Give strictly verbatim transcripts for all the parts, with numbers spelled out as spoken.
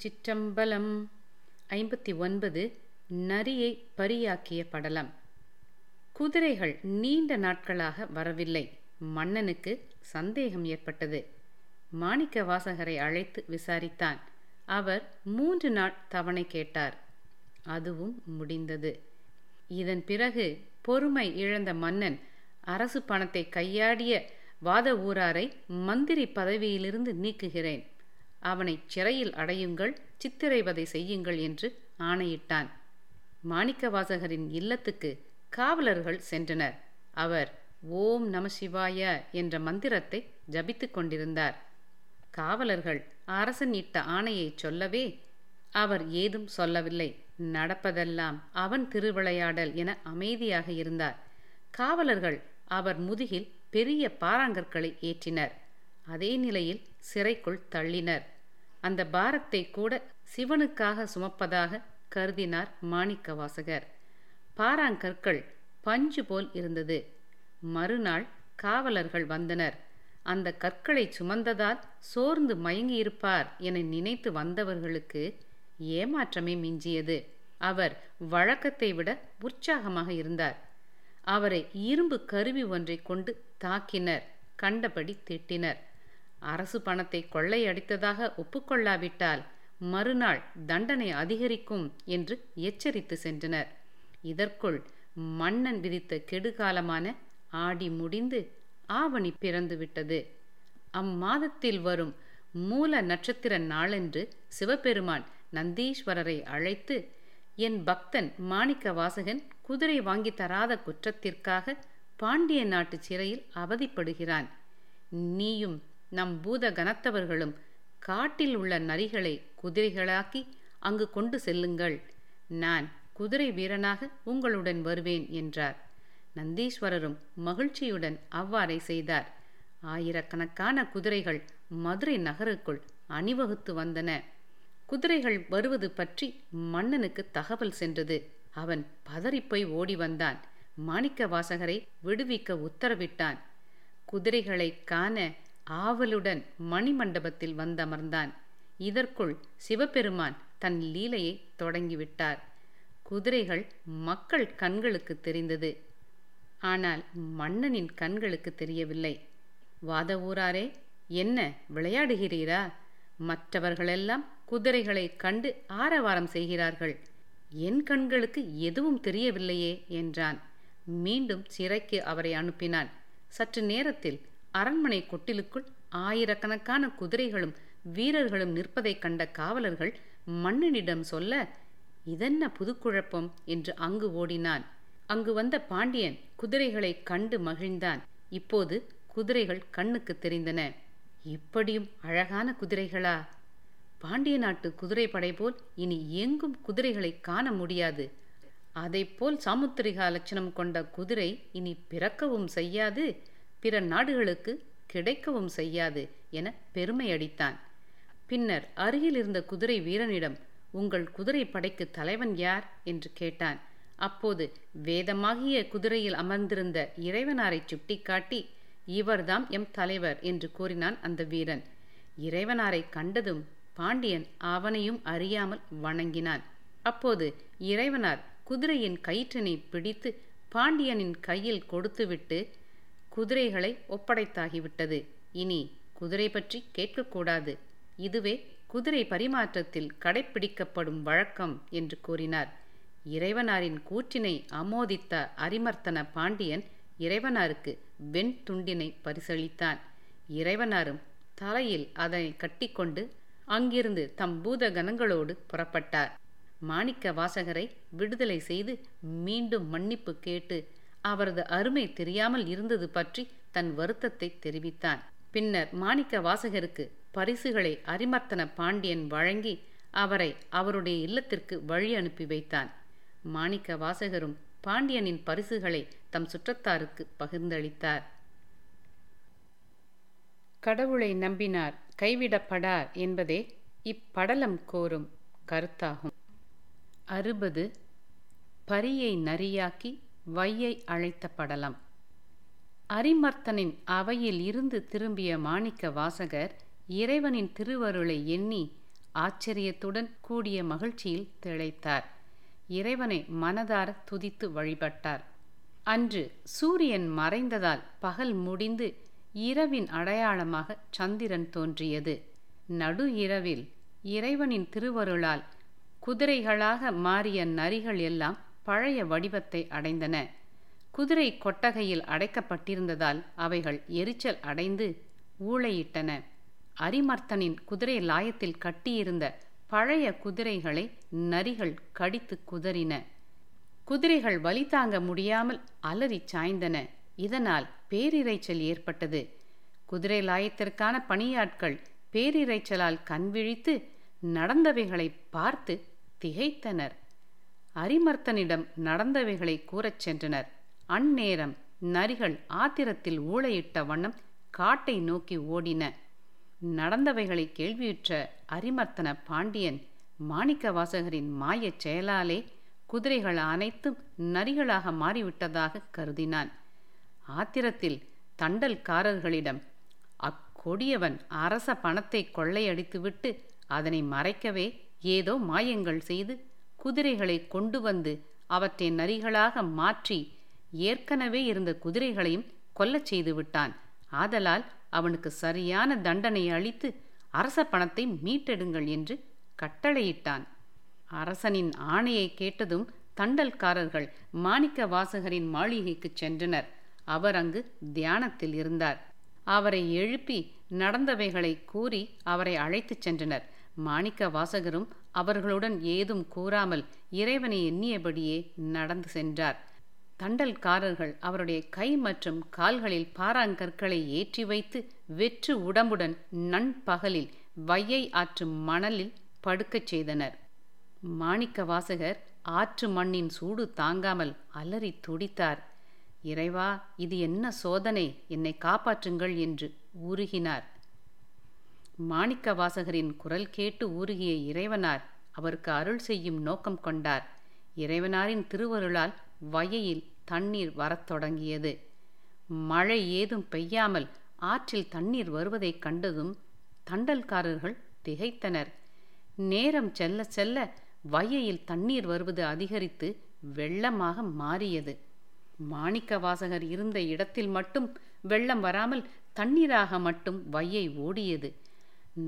திருச்சிற்றம்பலம். ஐம்பத்தி ஒன்பது. நரியை பரியாக்கிய படலம். குதிரைகள் நீண்ட நாட்களாக வரவில்லை. மன்னனுக்கு சந்தேகம் ஏற்பட்டது. மாணிக்க வாசகரை அழைத்து விசாரித்தான். அவர் மூன்று நாள் தவணை கேட்டார். அதுவும் முடிந்தது. இதன் பிறகு பொறுமை இழந்த மன்னன் அரசு பணத்தை கையாடிய வாத ஊராரை மந்திரி பதவியிலிருந்து நீக்குகிறேன், அவனை சிறையில் அடையுங்கள், சித்திரைவதை செய்யுங்கள் என்று ஆணையிட்டான். மாணிக்கவாசகரின் இல்லத்துக்கு காவலர்கள் சென்றனர். அவர் ஓம் நமசிவாய என்ற மந்திரத்தை ஜபித்து கொண்டிருந்தார். காவலர்கள் அரசன் இட்ட ஆணையை சொல்லவே அவர் ஏதும் சொல்லவில்லை. நடப்பதெல்லாம் அவன் திருவிளையாடல் என அமைதியாக இருந்தார். காவலர்கள் அவர் முதுகில் பெரிய பாறாங்கற்களை ஏற்றினர். அதே நிலையில் சிறைக்குள் தள்ளினர். அந்த பாரத்தை கூட சிவனுக்காக சுமப்பதாக கருதினார் மாணிக்கவாசகர். பாறாங்கற்கள் பஞ்சு போல் இருந்தது. மறுநாள் காவலர்கள் வந்தனர். அந்த கற்களை சுமந்ததால் சோர்ந்து மயங்கியிருப்பார் என நினைத்து வந்தவர்களுக்கு ஏமாற்றமே மிஞ்சியது. அவர் வழக்கத்தை விட உற்சாகமாக இருந்தார். அவரை இரும்பு கருவி ஒன்றை கொண்டு தாக்கினர். கண்டபடி திட்டினர். அரசு பணத்தை கொள்ளையடித்ததாக ஒப்புக்கொள்ளாவிட்டால் மறுநாள் தண்டனை அதிகரிக்கும் என்று எச்சரித்து சென்றனர். இதற்குள் மன்னன் விதித்த கெடுகாலமான ஆடி முடிந்து ஆவணி பிறந்துவிட்டது. அம்மாதத்தில் வரும் மூல நட்சத்திர நாளன்று சிவபெருமான் நந்தீஸ்வரரை அழைத்து, என் பக்தன் மாணிக்க வாசகன் குதிரை வாங்கி தராத குற்றத்திற்காக பாண்டிய நாட்டு சிறையில் அவதிப்படுகிறான். நீயும் நம் பூத கனத்தவர்களும் காட்டில் உள்ள நரிகளை குதிரைகளாக்கி அங்கு கொண்டு செல்லுங்கள். நான் குதிரை வீரனாக உங்களுடன் வருவேன் என்றார். நந்தீஸ்வரரும் மகிழ்ச்சியுடன் அவ்வாறே செய்தார். ஆயிரக்கணக்கான குதிரைகள் மதுரை நகருக்குள் அணிவகுத்து வந்தன. குதிரைகள் வருவது பற்றி மன்னனுக்கு தகவல் சென்றது. அவன் பதறிப்போய் ஓடி வந்தான். மாணிக்க வாசகரை விடுவிக்க உத்தரவிட்டான். குதிரைகளை காண ஆவலுடன் மணிமண்டபத்தில் வந்தமர்ந்தான். இதற்குள் சிவபெருமான் தன் லீலையை தொடங்கிவிட்டார். குதிரைகள் மக்கள் கண்களுக்கு தெரிந்தது, ஆனால் மன்னனின் கண்களுக்கு தெரியவில்லை. வாத ஊராரே, என்ன விளையாடுகிறீரா? மற்றவர்களெல்லாம் குதிரைகளை கண்டு ஆரவாரம் செய்கிறார்கள், என் கண்களுக்கு எதுவும் தெரியவில்லையே என்றான். மீண்டும் சிறைக்கு அவரை அனுப்பினான். சற்று நேரத்தில் அரண்மனை கொட்டிலுக்குள் ஆயிரக்கணக்கான குதிரைகளும் வீரர்களும் நிற்பதை கண்ட காவலர்கள் மன்னனிடம் சொல்ல, இதென்ன புதுக்குழப்பம் என்று அங்கு ஓடினான். அங்கு வந்த பாண்டியன் குதிரைகளை கண்டு மகிழ்ந்தான். இப்போது குதிரைகள் கண்ணுக்கு தெரிந்தன. இப்படியும் அழகான குதிரைகளா? பாண்டிய நாட்டு குதிரைப்படை போல் இனி எங்கும் குதிரைகளை காண முடியாது. அதைப்போல் சாமுத்திரிகா லட்சணம் கொண்ட குதிரை இனி பிறக்கவும் செய்யாது, பிற நாடுகளுக்கு கிடைக்கவும் செய்யாது என பெருமையடித்தான். பின்னர் அருகில் இருந்த குதிரை வீரனிடம், உங்கள் குதிரை படைக்கு தலைவன் யார் என்று கேட்டான். அப்போது வேதமாகிய குதிரையில் அமர்ந்திருந்த இறைவனாரை சுட்டிக்காட்டி, இவர்தாம் எம் தலைவர் என்று கூறினான் அந்த வீரன். இறைவனாரை கண்டதும் பாண்டியன் அவனையும் அறியாமல் வணங்கினான். அப்போது இறைவனார் குதிரையின் கயிற்றினை பிடித்து பாண்டியனின் கையில் கொடுத்துவிட்டு, குதிரைகளை ஒப்படைத்தாகிவிட்டது, இனி குதிரை பற்றி கேட்கக்கூடாது, இதுவே குதிரை பரிமாற்றத்தில் கடைப்பிடிக்கப்படும் வழக்கம் என்று கூறினார். இறைவனாரின் கூற்றினை ஆமோதித்த அரிமர்த்தன பாண்டியன் இறைவனாருக்கு வெண் துண்டினை பரிசளித்தான். இறைவனாரும் தலையில் அதனை கட்டிக்கொண்டு அங்கிருந்து தம் பூத கணங்களோடு புறப்பட்டார். மாணிக்க வாசகரை விடுதலை செய்து மீண்டும் மன்னிப்பு கேட்டு அவரது அருமை தெரியாமல் இருந்தது பற்றி தன் வருத்தத்தை தெரிவித்தான். பின்னர் மாணிக்க வாசகருக்கு பரிசுகளை அரிமர்த்தன பாண்டியன் வழங்கி அவரை அவருடைய இல்லத்திற்கு வழி அனுப்பி வைத்தான். மாணிக்க வாசகரும் பாண்டியனின் பரிசுகளை தம் சுற்றத்தாருக்கு பகிர்ந்தளித்தார். கடவுளை நம்பினார் கைவிடப்படார் என்பதே இப்படலம் கோரும் கருத்தாகும். அறுபது. பரியை நரியாக்கி வையை அழைத்த படலம். அரிமர்த்தனின் அவையில் இருந்து திரும்பிய மாணிக்க வாசகர் இறைவனின் திருவருளை எண்ணி ஆச்சரியத்துடன் கூடிய மகிழ்ச்சியில் திளைத்தார். இறைவனை மனதார துதித்து வழிபட்டார். அன்று சூரியன் மறைந்ததால் பகல் முடிந்து இரவின் அடையாளமாக சந்திரன் தோன்றியது. நடு இரவில் இறைவனின் திருவருளால் குதிரைகளாக மாறிய நரிகள் எல்லாம் பழைய வடிவத்தை அடைந்தன. குதிரை கொட்டகையில் அடைக்கப்பட்டிருந்ததால் அவைகள் எரிச்சல் அடைந்து ஊளையிட்டன. அரிமர்த்தனின் குதிரை லாயத்தில் கட்டியிருந்த பழைய குதிரைகளை நரிகள் கடித்து குதறின. குதிரைகள் வலி தாங்க முடியாமல் அலறி சாய்ந்தன. இதனால் பேரிரைச்சல் ஏற்பட்டது. குதிரை லாயத்திற்கான பணியாட்கள் பேரிரைச்சலால் கண்விழித்து நடந்தவைகளை பார்த்து திகைத்தனர். அரிமர்த்தனிடம் நடந்தவைகளை கூறச் சென்றனர். அந்நேரம் நரிகள் ஆத்திரத்தில் ஊளையிட்ட வண்ணம் காட்டை நோக்கி ஓடின. நடந்தவைகளை கேள்வியுற்ற அரிமர்த்தன பாண்டியன் மாணிக்க வாசகரின் மாயச் செயலாலே குதிரைகள் அனைத்தும் நரிகளாக மாறிவிட்டதாக கருதினான். ஆத்திரத்தில் தண்டல்காரர்களிடம் அக்கொடியவன் அரச பணத்தை கொள்ளையடித்துவிட்டு அதனை மறைக்கவே ஏதோ மாயங்கள் செய்து குதிரைகளை கொண்டு வந்து அவற்றை நரிகளாக மாற்றி ஏற்கனவே இருந்த குதிரைகளையும் கொல்லச் செய்து விட்டான். ஆதலால் அவனுக்கு சரியான தண்டனை அளித்து அரச பணத்தை மீட்டெடுங்கள் என்று கட்டளையிட்டான். அரசனின் ஆணையை கேட்டதும் தண்டல்காரர்கள் மாணிக்க வாசகரின் மாளிகைக்கு சென்றனர். அவர் அங்கு தியானத்தில் இருந்தார். அவரை எழுப்பி நடந்தவைகளை கூறி அவரை அழைத்துச் சென்றனர். மாணிக்க வாசகரும் அவர்களுடன் ஏதும் கூறாமல் இறைவனை எண்ணியபடியே நடந்து சென்றார். தண்டல்காரர்கள் அவருடைய கை மற்றும் கால்களில் பாறாங்கற்களை ஏற்றி வைத்து வெற்று உடம்புடன் நண்பகலில் வையை ஆற்று மணலில் படுக்கச் செய்தனர். மாணிக்க வாசகர் ஆற்று மண்ணின் சூடு தாங்காமல் அலறி துடித்தார். இறைவா, இது என்ன சோதனை, என்னை காப்பாற்றுங்கள் என்று உருகினார். மாணிக்க வாசகரின் குரல் கேட்டு உருகிய இறைவனார் அவருக்கு அருள் செய்யும் நோக்கம் கொண்டார். இறைவனாரின் திருவருளால் வயலில் தண்ணீர் வரத் தொடங்கியது. மழை ஏதும் பெய்யாமல் ஆற்றில் தண்ணீர் வருவதை கண்டதும் தண்டல்காரர்கள் திகைத்தனர். நேரம் செல்ல செல்ல வயலில் தண்ணீர் வருவது அதிகரித்து வெள்ளமாக மாறியது. மாணிக்க வாசகர் இருந்த இடத்தில் மட்டும் வெள்ளம் வராமல் தண்ணீராக மட்டும் வையை ஓடியது.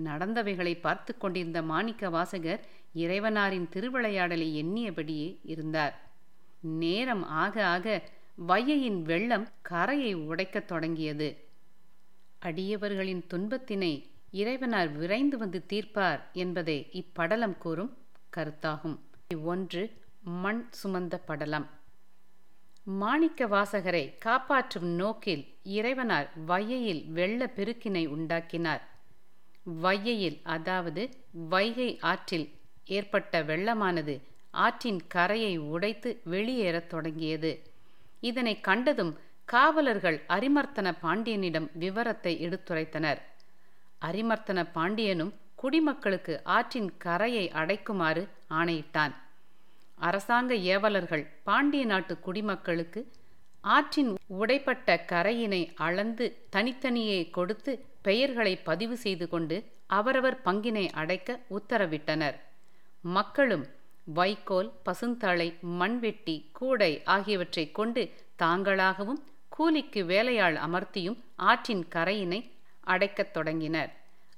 நடந்தவைகளை பார்த்து கொண்டிருந்த மாணிக்க வாசகர் இறைவனாரின் திருவிளையாடலை எண்ணியபடியே இருந்தார். நேரம் ஆக ஆக வையையின் வெள்ளம் கரையை உடைக்கத் தொடங்கியது. அடியவர்களின் துன்பத்தினை இறைவனார் விரைந்து வந்து தீர்ப்பார் என்பதே இப்படலம் கூறும் கருத்தாகும். ஒன்று, மண் சுமந்த படலம். மாணிக்க வாசகரை காப்பாற்றும் நோக்கில் இறைவனார் வையையில் வெள்ள பெருக்கினை உண்டாக்கினார். வையையில், அதாவது வைகை ஆற்றில் ஏற்பட்ட வெள்ளமானது ஆற்றின் கரையை உடைத்து வெளியேறத் தொடங்கியது. இதனை கண்டதும் காவலர்கள் அரிமர்த்தன பாண்டியனிடம் விவரத்தை எடுத்துரைத்தனர். அரிமர்த்தன பாண்டியனும் குடிமக்களுக்கு ஆற்றின் கரையை அடைக்குமாறு ஆணையிட்டான். அரசாங்க ஏவலர்கள் பாண்டிய நாட்டு குடிமக்களுக்கு ஆற்றின் உடைப்பட்ட கரையினை அளந்து தனித்தனியே கொடுத்து பெயர்களை பதிவு செய்து கொண்டு அவரவர் பங்கினை அடைக்க உத்தரவிட்டனர். மக்களும் வைக்கோல், பசுந்தலை, மண்வெட்டி, கூடை ஆகியவற்றை கொண்டு தாங்களாகவும் கூலிக்கு வேலையாள் அமர்த்தியும் ஆற்றின் கரையினை அடைக்கத் தொடங்கினர்.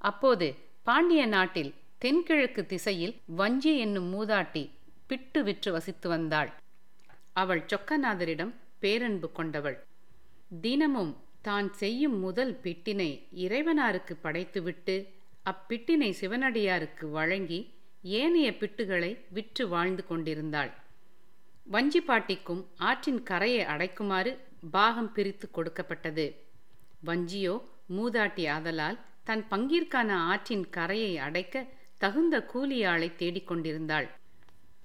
அப்போது பாண்டிய நாட்டில் தென்கிழக்கு திசையில் வஞ்சி என்னும் மூதாட்டி பிட்டு விற்று வசித்து வந்தாள். அவள் சொக்கநாதரிடம் பேரன்பு கொண்டவள். தினமும் தான் செய்யும் முதல் பிட்டினை இறைவனாருக்கு படைத்துவிட்டு அப்பிட்டினை சிவனடியாருக்கு வழங்கி ஏனைய பிட்டுகளை விற்று வாழ்ந்து கொண்டிருந்தாள். வஞ்சி பாட்டிக்கும் ஆற்றின் கரையை அடைக்குமாறு பாகம் பிரித்து கொடுக்கப்பட்டது. வஞ்சியோ மூதாட்டி ஆதலால் தன் பங்கிற்கான ஆற்றின் கரையை அடைக்க தகுந்த கூலியாளை தேடிக்கொண்டிருந்தாள்.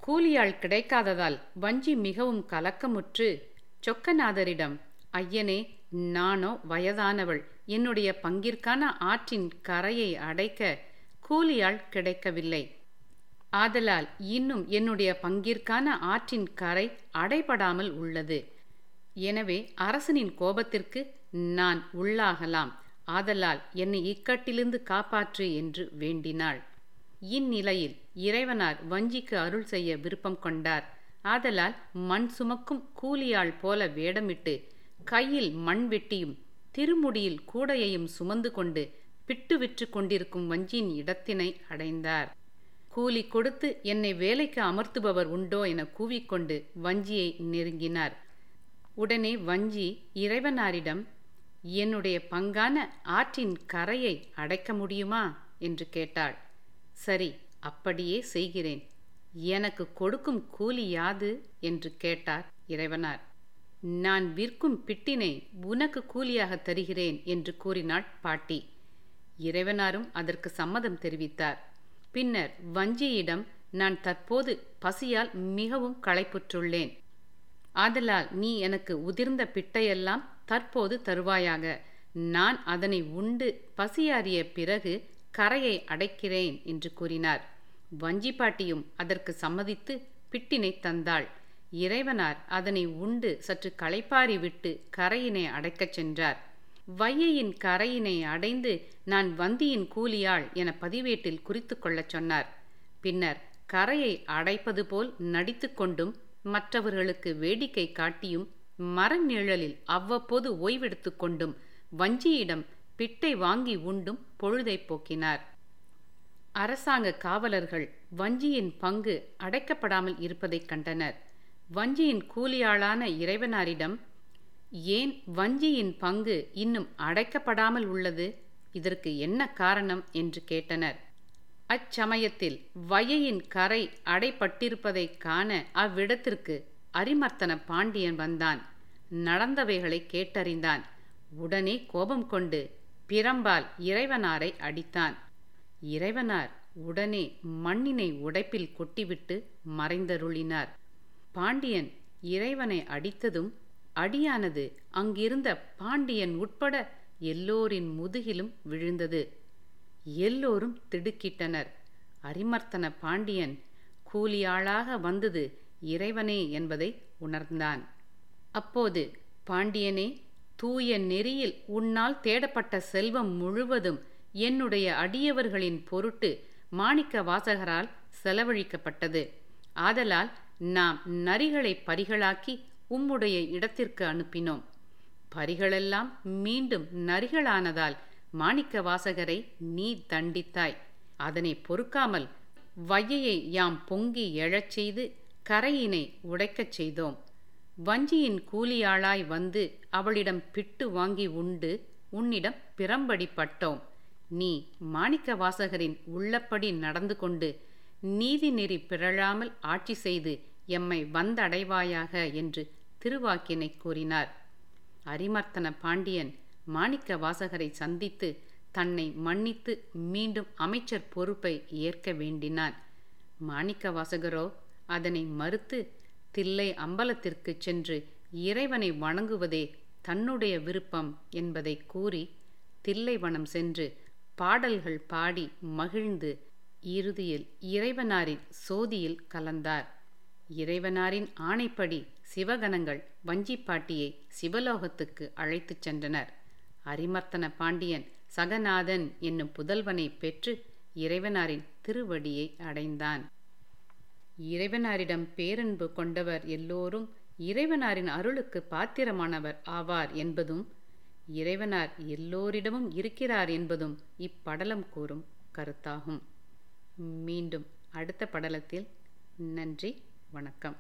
கூலியாள் கிடைக்காததால் வஞ்சி மிகவும் கலக்கமுற்று சொக்கநாதரிடம், ஐயனே, நானோ வயதானவள், என்னுடைய பங்கிற்கான ஆற்றின் கரையை அடைக்க கூலியாள் கிடைக்கவில்லை. ஆதலால் இன்னும் என்னுடைய பங்கிற்கான ஆற்றின் கரை அடைபடாமல் உள்ளது. எனவே அரசனின் கோபத்திற்கு நான் உள்ளாகலாம். ஆதலால் என்னை இக்கட்டிலிருந்து காப்பாற்று என்று வேண்டினாள். இந்நிலையில் இறைவனார் வஞ்சிக்கு அருள் செய்ய விருப்பம் கொண்டார். ஆதலால் மண் சுமக்கும் கூலியாள் போல வேடமிட்டு கையில் மண் வெட்டியும் திருமுடியில் கூடையையும் சுமந்து கொண்டு பிட்டு விற்று கொண்டிருக்கும் வஞ்சியின் இடத்தினை அடைந்தார். கூலி கொடுத்து என்னை வேலைக்கு அமர்த்துபவர் உண்டோ என கூவிக்கொண்டு வஞ்சியை நெருங்கினார். உடனே வஞ்சி இறைவனாரிடம், என்னுடைய பங்கான ஆற்றின் கரையை அடைக்க முடியுமா என்று கேட்டாள். சரி, அப்படியே செய்கிறேன். எனக்கு கொடுக்கும் கூலி யாது என்று கேட்டார் இறைவனார். நான் விற்கும் பிட்டினை உனக்கு கூலியாக தருகிறேன் என்று கூறினாள் பாட்டி. இறைவனாரும் அதற்கு சம்மதம் தெரிவித்தார். பின்னர் வஞ்சியிடம், நான் தற்போது பசியால் மிகவும் களைப்புற்றுள்ளேன். ஆதலால் நீ எனக்கு உதிர்ந்த பிட்டையெல்லாம் தற்போது தருவாயாக. நான் அதனை உண்டு பசியாறிய பிறகு கரையை அடைக்கிறேன் என்று கூறினார். வஞ்சி பாட்டியும் அதற்கு சம்மதித்து பிட்டினை தந்தாள். இறைவனார் அதனை உண்டு சற்று களைப்பாரி விட்டு கரையினை அடைக்கச் சென்றார். வையையின் கரையினை அடைந்து நான் வந்தியின் கூலியாள் என பதிவேட்டில் குறித்து கொள்ளச் சொன்னார். பின்னர் கரையை அடைப்பது போல் நடித்து கொண்டும் மற்றவர்களுக்கு வேடிக்கை காட்டியும் மரநிழலில் அவ்வப்போது ஓய்வெடுத்து கொண்டும் வஞ்சியிடம் பிட்டை வாங்கி உண்டும் பொழுதை போக்கினார். அரசாங்க காவலர்கள் வஞ்சியின் பங்கு அடைக்கப்படாமல் இருப்பதைக் கண்டனர். வஞ்சியின் கூலியாளான இறைவனாரிடம், ஏன் வஞ்சியின் பங்கு இன்னும் அடைக்கப்படாமல் உள்ளது? இதற்கு என்ன காரணம் என்று கேட்டனர். அச்சமயத்தில் வையையின் கரை அடைப்பட்டிருப்பதைக் காண அவ்விடத்திற்கு அரிமர்த்தன பாண்டியன் வந்தான். நடந்தவைகளை கேட்டறிந்தான். உடனே கோபம் கொண்டு பிரம்பால் இறைவனாரை அடித்தான். இறைவனார் உடனே மண்ணினை உடைப்பில் கொட்டிவிட்டு மறைந்தருளினார். பாண்டியன் இறைவனை அடித்ததும் அடியானது அங்கிருந்த பாண்டியன் உட்பட எல்லோரின் முதுகிலும் விழுந்தது. எல்லோரும் திடுக்கிட்டனர். அரிமர்த்தன பாண்டியன் கூலியாளாக வந்தது இறைவனே என்பதை உணர்ந்தான். அப்போது, பாண்டியனே, தூய நெறியில் உன்னால் தேடப்பட்ட செல்வம் முழுவதும் என்னுடைய அடியவர்களின் பொருட்டு மாணிக்க வாசகரால் செலவழிக்கப்பட்டது. ஆதலால் நாம் நரிகளை பரிகளாக்கி உம்முடைய இடத்திற்கு அனுப்பினோம். பரிகளெல்லாம் மீண்டும் நரிகளானதால் மாணிக்க வாசகரை நீ தண்டித்தாய். அதனை பொறுக்காமல் வையையை யாம் பொங்கி எழச் செய்து கரையினை உடைக்கச் செய்தோம். வஞ்சியின் கூலியாளாய் வந்து அவளிடம் பிட்டு வாங்கி உண்டு உன்னிடம் பிரம்படிப்பட்டோம். நீ மாணிக்க வாசகரின் உள்ளப்படி நடந்து கொண்டு நீதி நெறி பிறழாமல் ஆட்சி செய்து எம்மை வந்தடைவாயாக என்று திருவாக்கினை கூறினார். அரிமர்த்தன பாண்டியன் மாணிக்க வாசகரை சந்தித்து தன்னை மன்னித்து மீண்டும் அமைச்சர் பொறுப்பை ஏற்க வேண்டினான். மாணிக்க வாசகரோ அதனை மறுத்து தில்லை அம்பலத்திற்கு சென்று இறைவனை வணங்குவதே தன்னுடைய விருப்பம் என்பதை கூறி தில்லைவனம் சென்று பாடல்கள் பாடி மகிழ்ந்து இறுதியில் இறைவனாரின் சோதியில் கலந்தார். இறைவனாரின் ஆணைப்படி சிவகணங்கள் வஞ்சிப்பாட்டியை சிவலோகத்துக்கு அழைத்துச் சென்றனர். அரிமர்த்தன பாண்டியன் சகநாதன் என்னும் புதல்வனை பெற்று இறைவனாரின் திருவடியை அடைந்தான். இறைவனாரிடம் பேரன்பு கொண்டவர் எல்லோரும் இறைவனாரின் அருளுக்கு பாத்திரமானவர் ஆவார் என்பதும் இறைவனார் எல்லோரிடமும் இருக்கிறார் என்பதும் இப்படலம் கூறும் கருத்தாகும். மீண்டும் அடுத்த படலத்தில். நன்றி, வணக்கம்.